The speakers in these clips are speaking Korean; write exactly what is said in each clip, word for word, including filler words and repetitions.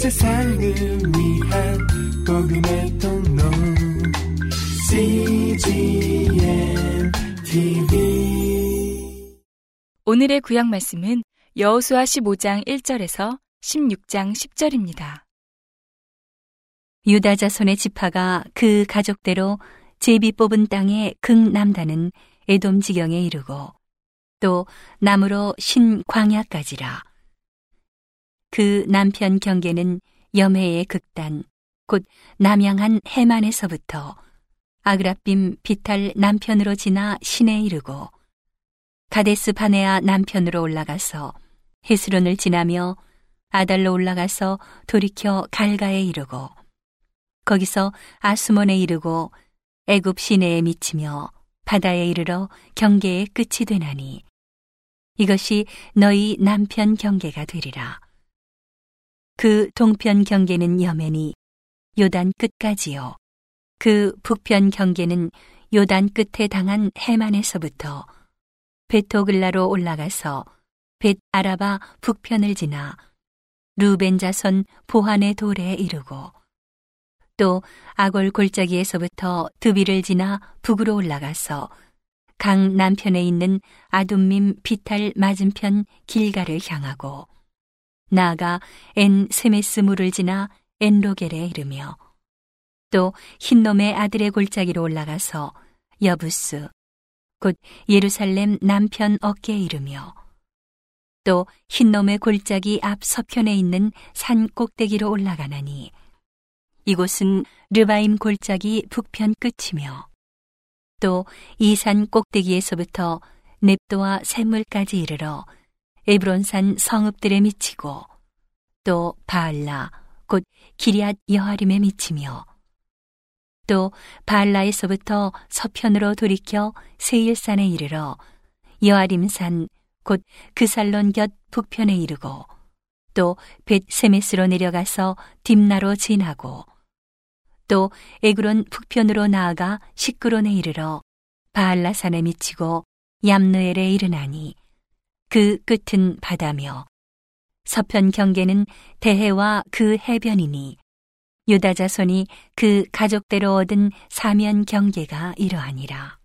세상을 위한 복음의 통로 씨지엔 티비. 오늘의 구약 말씀은 여호수아 십오 장 일 절에서 십육 장 십 절입니다. 유다 자손의 지파가 그 가족대로 제비 뽑은 땅의 극남단은 에돔 지경에 이르고 또 남으로 신광야까지라. 그 남편 경계는 염해의 극단 곧 남양한 해만에서부터 아그라빔 비탈 남편으로 지나 신에 이르고 가데스 바네아 남편으로 올라가서 헤스론을 지나며 아달로 올라가서 돌이켜 갈가에 이르고 거기서 아수몬에 이르고 애굽 시내에 미치며 바다에 이르러 경계의 끝이 되나니 이것이 너희 남편 경계가 되리라. 그 동편 경계는 여멘이 요단 끝까지요. 그 북편 경계는 요단 끝에 당한 해만에서부터 벳토글라로 올라가서 벳아라바 북편을 지나 루벤 자손 보한의 돌에 이르고 또 아골 골짜기에서부터 드비를 지나 북으로 올라가서 강 남편에 있는 아둠밈 비탈 맞은편 길가를 향하고 나아가 엔 세메스 물을 지나 엔로겔에 이르며 또 흰놈의 아들의 골짜기로 올라가서 여부스 곧 예루살렘 남편 어깨에 이르며 또 흰놈의 골짜기 앞 서편에 있는 산 꼭대기로 올라가나니 이곳은 르바임 골짜기 북편 끝이며 또 이 산 꼭대기에서부터 넵도와 샘물까지 이르러 에브론산 성읍들에 미치고 또 바알라 곧 기리앗 여아림에 미치며 또 바알라에서부터 서편으로 돌이켜 세일산에 이르러 여아림산 곧 그살론 곁 북편에 이르고 또 벳세메스로 내려가서 딥나로 지나고 또 에그론 북편으로 나아가 시끄론에 이르러 바알라산에 미치고 얌느엘에 이르나니 그 끝은 바다며 서편 경계는 대해와 그 해변이니 유다 자손이 그 가족대로 얻은 사면 경계가 이러하니라.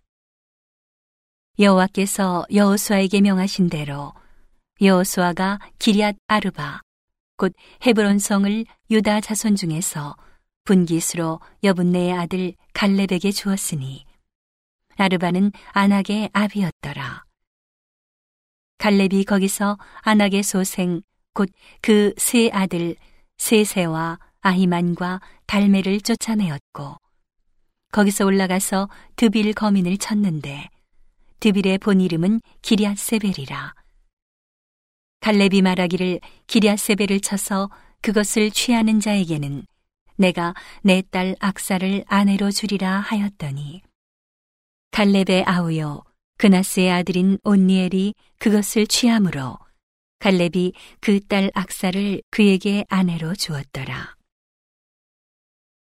여호와께서 여호수아에게 명하신 대로 여호수아가 기럇 아르바 곧 헤브론 성을 유다 자손 중에서 분깃으로 여분네의 아들 갈렙에게 주었으니 아르바는 아낙의 아비였더라. 갈렙이 거기서 아낙의 소생 곧 그 세 아들 세세와 아히만과 달메를 쫓아내었고 거기서 올라가서 드빌 거민을 쳤는데 드빌의 본 이름은 기럇세벨이라. 갈렙이 말하기를 기럇세벨을 쳐서 그것을 취하는 자에게는 내가 내 딸 악사를 아내로 주리라 하였더니 갈렙의 아우요 그나스의 아들인 온니엘이 그것을 취함으로 갈렙이 그 딸 악사를 그에게 아내로 주었더라.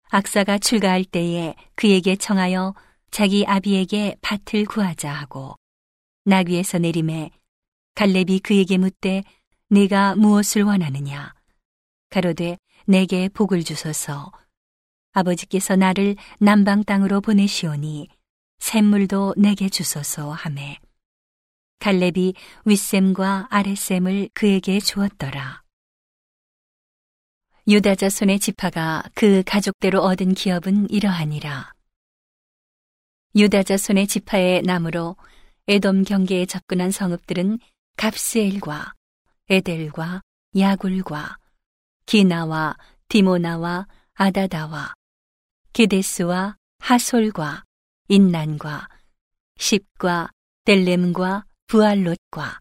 악사가 출가할 때에 그에게 청하여 자기 아비에게 밭을 구하자 하고 나귀에서 내림에 갈렙이 그에게 묻되 네가 무엇을 원하느냐 가로되 내게 복을 주소서. 아버지께서 나를 남방 땅으로 보내시오니 샘물도 내게 주소서 하매 갈렙이 윗샘과 아랫샘을 그에게 주었더라. 유다 자손의 지파가 그 가족대로 얻은 기업은 이러하니라. 유다 자손의 지파의 나무로 에돔 경계에 접근한 성읍들은 갑스엘과 에델과 야굴과 기나와 디모나와 아다다와 게데스와 하솔과 인난과 십과 델렘과 부알롯과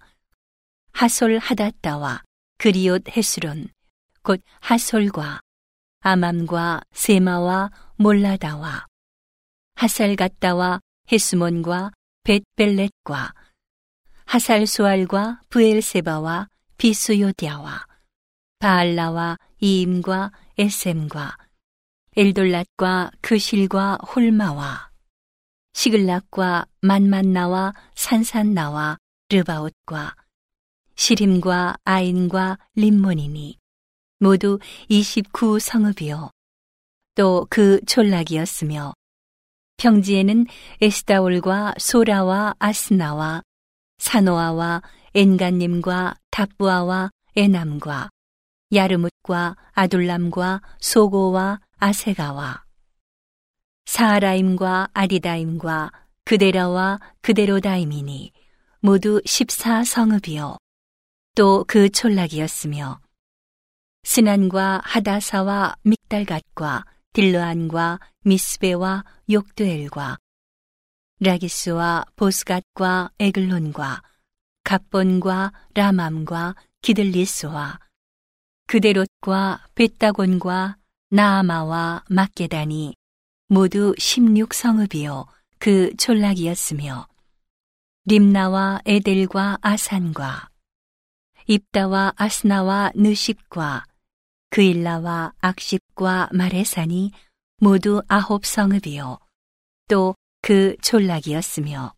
하솔 하닷다와 그리옷 헤스론 곧 하솔과 아맘과 세마와 몰라다와 하살갓다와 헤스몬과 벳벨렛과 하살수알과 부엘세바와 비수요디아와 바알라와 이임과 에셈과 엘돌랏과 그실과 홀마와 시글락과 만만나와 산산나와 르바옷과 시림과 아인과 림몬이니 모두 이십구 성읍이요 또 그 촌락이었으며 평지에는 에스다올과 소라와 아스나와 사노아와 엔간님과 답부아와 에남과 야르뭇과 아둘람과 소고와 아세가와 사하라임과 아디다임과 그데라와 그데로다임이니 모두 십사 성읍이요 또 그 촌락이었으며 스난과 하다사와 믹달갓과 딜르안과 미스베와 욕두엘과 라기스와 보스갓과 에글론과 갑본과 라맘과 기들리스와 그데롯과 벳다곤과 나아마와 막게다니 모두 십육 성읍이요 그 촌락이었으며 림나와 에델과 아산과 입다와 아스나와 느십과 그일라와 악십과 마레산이 모두 아홉 성읍이요 또 그 촌락이었으며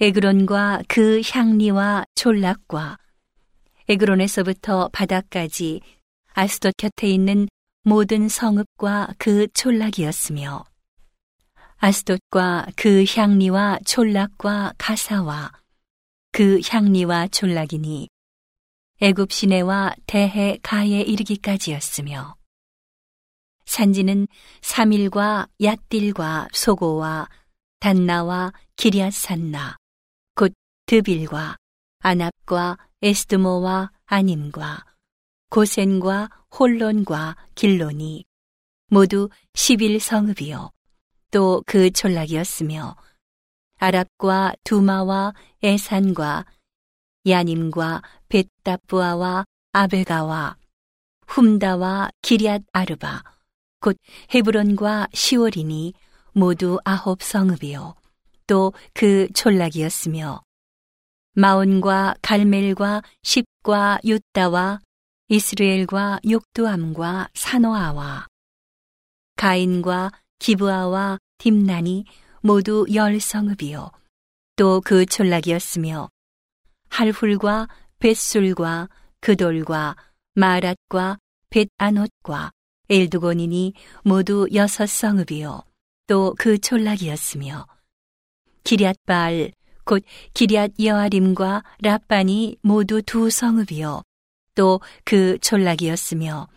에그론과 그 향리와 촌락과 에그론에서부터 바다까지 아스돗 곁에 있는 모든 성읍과 그 촌락이었으며 아스돗과 그 향리와 촌락과 가사와 그 향리와 촌락이니 애굽 시내와 대해 가에 이르기까지였으며 산지는 사밀과 얏딜과 소고와 단나와 기리앗산나 곧 드빌과 아납과 에스드모와 아님과 고센과 홀론과 길론이 모두 십일 성읍이요 또 그 촌락이었으며 아랍과 두마와 에산과 야님과 벳다부아와 아베가와 훔다와 기리앗 아르바 곧 헤브론과 시월이니 모두 아홉 성읍이요 또 그 촌락이었으며 마온과 갈멜과 십과 윳다와 이스라엘과 욕두암과 사노아와 가인과 기브아와 딥난이 모두 열 성읍이요 또 그 촌락이었으며 할훌과 벳술과 그돌과 마랏과 벳안옷과 엘두곤이니 모두 여섯 성읍이요 또 그 촌락이었으며 기럇바알 곧 기럇 여아림과 라반이 모두 두 성읍이요 또 그 촌락이었으며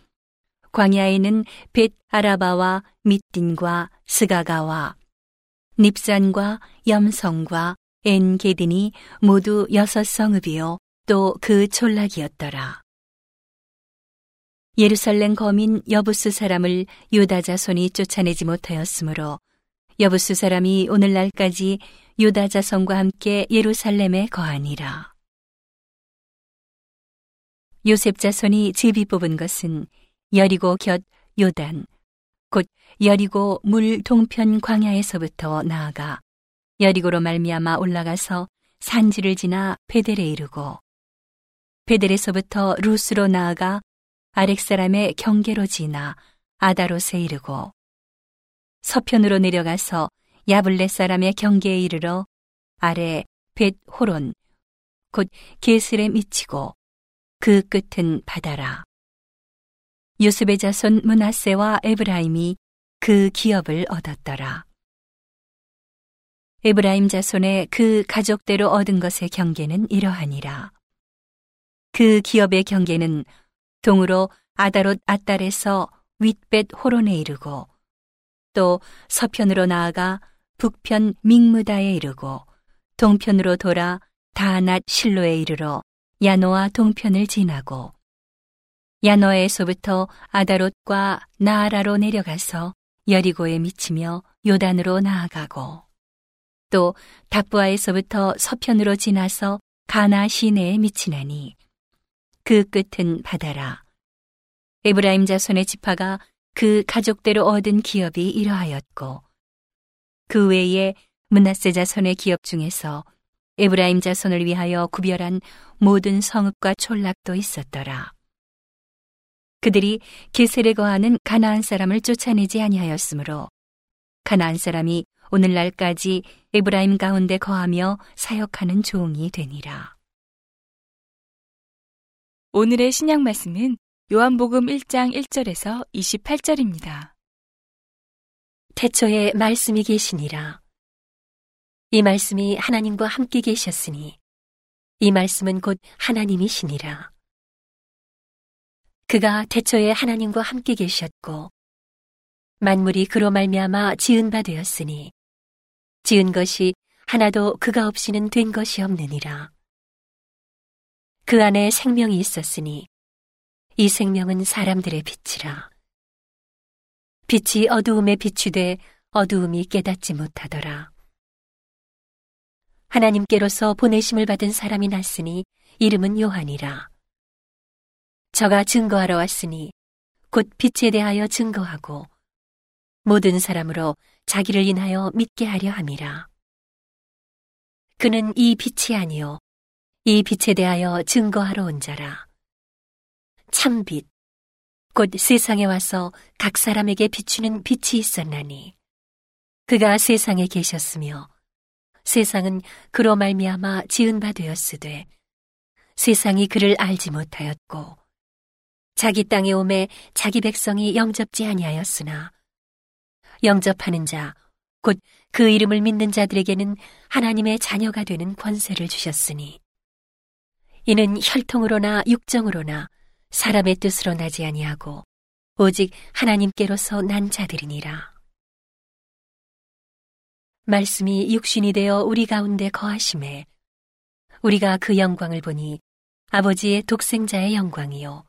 광야에는 벳아라바와 밑딘과 스가가와 닙산과 염성과 엔게딘이 모두 여섯 성읍이요 또 그 촌락이었더라. 예루살렘 거민 여부스 사람을 유다 자손이 쫓아내지 못하였으므로 여부스 사람이 오늘날까지 유다 자손과 함께 예루살렘에 거하니라. 요셉 자손이 제비 뽑은 것은 여리고 곁 요단 곧 여리고 물 동편 광야에서부터 나아가 여리고로 말미암아 올라가서 산지를 지나 베델에 이르고 베델에서부터 루스로 나아가 아렉사람의 경계로 지나 아다롯에 이르고 서편으로 내려가서 야블렛 사람의 경계에 이르러 아래 벳호론 곧 게슬에 미치고 그 끝은 바다라. 요셉의 자손 므낫세와 에브라임이 그 기업을 얻었더라. 에브라임 자손의 그 가족대로 얻은 것의 경계는 이러하니라. 그 기업의 경계는 동으로 아다롯 앗달에서 윗벳 호론에 이르고 또 서편으로 나아가 북편 믹무다에 이르고 동편으로 돌아 다낫 실로에 이르러 야노아 동편을 지나고 야노아에서부터 아다롯과 나아라로 내려가서 여리고에 미치며 요단으로 나아가고 또 답부아에서부터 서편으로 지나서 가나 시내에 미치나니 그 끝은 바다라. 에브라임 자손의 지파가 그 가족대로 얻은 기업이 이러하였고 그 외에 므낫세 자손의 기업 중에서 에브라임 자손을 위하여 구별한 모든 성읍과 촌락도 있었더라. 그들이 게셀에 거하는 가나안 사람을 쫓아내지 아니하였으므로 가나안 사람이 오늘날까지 에브라임 가운데 거하며 사역하는 종이 되니라. 오늘의 신약 말씀은 요한복음 일 장 일 절에서 이십팔 절입니다. 태초에 말씀이 계시니라. 이 말씀이 하나님과 함께 계셨으니 이 말씀은 곧 하나님이시니라. 그가 태초에 하나님과 함께 계셨고 만물이 그로 말미암아 지은 바 되었으니 지은 것이 하나도 그가 없이는 된 것이 없느니라. 그 안에 생명이 있었으니 이 생명은 사람들의 빛이라. 빛이 어두움에 비추되 어두움이 깨닫지 못하더라. 하나님께로서 보내심을 받은 사람이 났으니 이름은 요한이라. 저가 증거하러 왔으니 곧 빛에 대하여 증거하고 모든 사람으로 자기를 인하여 믿게 하려 함이라. 그는 이 빛이 아니요 이 빛에 대하여 증거하러 온 자라. 참빛 곧 세상에 와서 각 사람에게 비추는 빛이 있었나니 그가 세상에 계셨으며 세상은 그로 말미암아 지은 바 되었으되 세상이 그를 알지 못하였고 자기 땅에 오매 자기 백성이 영접지 아니하였으나 영접하는 자 곧 그 이름을 믿는 자들에게는 하나님의 자녀가 되는 권세를 주셨으니 이는 혈통으로나 육정으로나 사람의 뜻으로 나지 아니하고 오직 하나님께로서 난 자들이니라. 말씀이 육신이 되어 우리 가운데 거하심에 우리가 그 영광을 보니 아버지의 독생자의 영광이요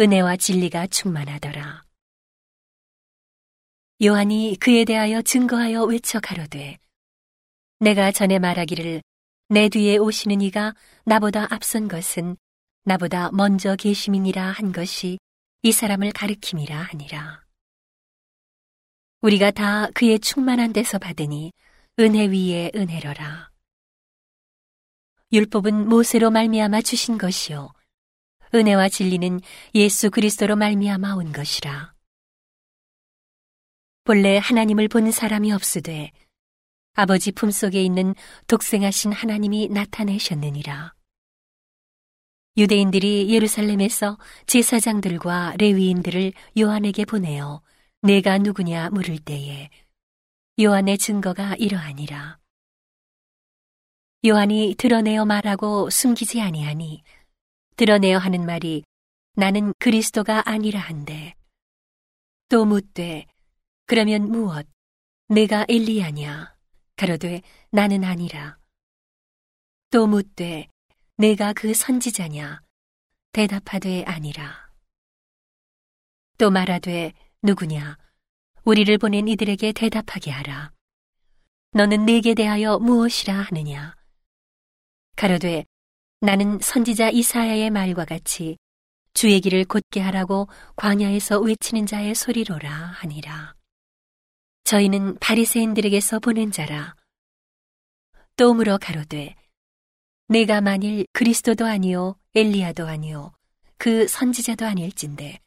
은혜와 진리가 충만하더라. 요한이 그에 대하여 증거하여 외쳐 가로되 내가 전에 말하기를 내 뒤에 오시는 이가 나보다 앞선 것은 나보다 먼저 계심이니라 한 것이 이 사람을 가리킴이라 하니라. 우리가 다 그의 충만한 데서 받으니 은혜 위에 은혜로라. 율법은 모세로 말미암아 주신 것이요 은혜와 진리는 예수 그리스도로 말미암아 온 것이라. 본래 하나님을 본 사람이 없으되 아버지 품속에 있는 독생하신 하나님이 나타내셨느니라. 유대인들이 예루살렘에서 제사장들과 레위인들을 요한에게 보내어 내가 누구냐 물을 때에 요한의 증거가 이러하니라. 요한이 드러내어 말하고 숨기지 아니하니 드러내어 하는 말이 나는 그리스도가 아니라 한데 또 묻되 그러면 무엇 내가 엘리야냐 가로되 나는 아니라. 또 묻되 내가 그 선지자냐? 대답하되 아니라. 또 말하되 누구냐? 우리를 보낸 이들에게 대답하게 하라. 너는 내게 대하여 무엇이라 하느냐? 가로되 나는 선지자 이사야의 말과 같이 주의 길을 곧게 하라고 광야에서 외치는 자의 소리로라 하니라. 저희는 바리새인들에게서 보낸 자라. 또 물어 가로되 내가 만일 그리스도도 아니요 엘리야도 아니요 그 선지자도 아닐진데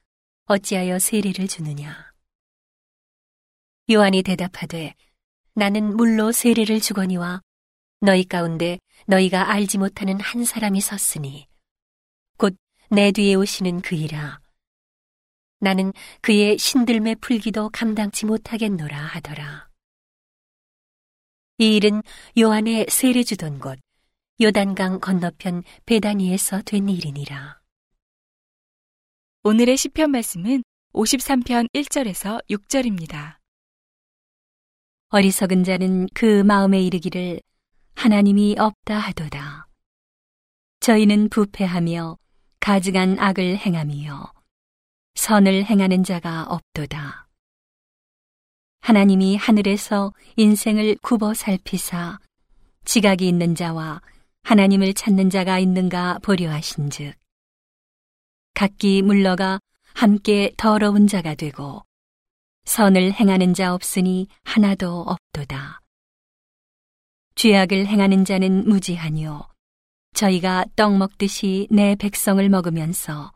어찌하여 세례를 주느냐? 요한이 대답하되 나는 물로 세례를 주거니와 너희 가운데 너희가 알지 못하는 한 사람이 섰으니 곧 내 뒤에 오시는 그이라. 나는 그의 신들매 풀기도 감당치 못하겠노라 하더라. 이 일은 요한의 세례 주던 곳 요단강 건너편 베다니에서 된 일이니라. 오늘의 시편 말씀은 오십삼 편 일 절에서 육 절입니다. 어리석은 자는 그 마음에 이르기를 하나님이 없다 하도다. 저희는 부패하며 가증한 악을 행함이요 선을 행하는 자가 없도다. 하나님이 하늘에서 인생을 굽어 살피사 지각이 있는 자와 하나님을 찾는 자가 있는가 보려 하신즉 각기 물러가 함께 더러운 자가 되고 선을 행하는 자 없으니 하나도 없도다. 죄악을 행하는 자는 무지하뇨 저희가 떡 먹듯이 내 백성을 먹으면서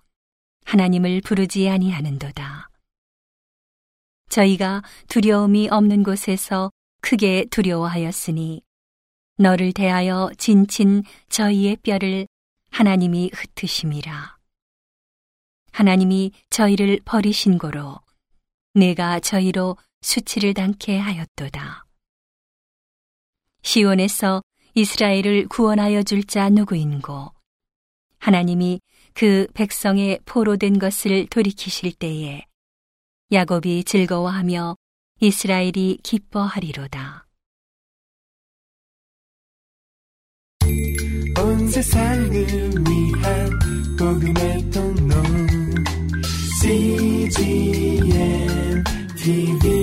하나님을 부르지 아니하는도다. 저희가 두려움이 없는 곳에서 크게 두려워하였으니 너를 대하여 진친 저희의 뼈를 하나님이 흩으심이라. 하나님이 저희를 버리신 고로 내가 저희로 수치를 당케 하였도다. 시온에서 이스라엘을 구원하여 줄 자 누구인고 하나님이 그 백성의 포로된 것을 돌이키실 때에 야곱이 즐거워하며 이스라엘이 기뻐하리로다. 온 세상을 위한 복음의 통로 씨지엔 티비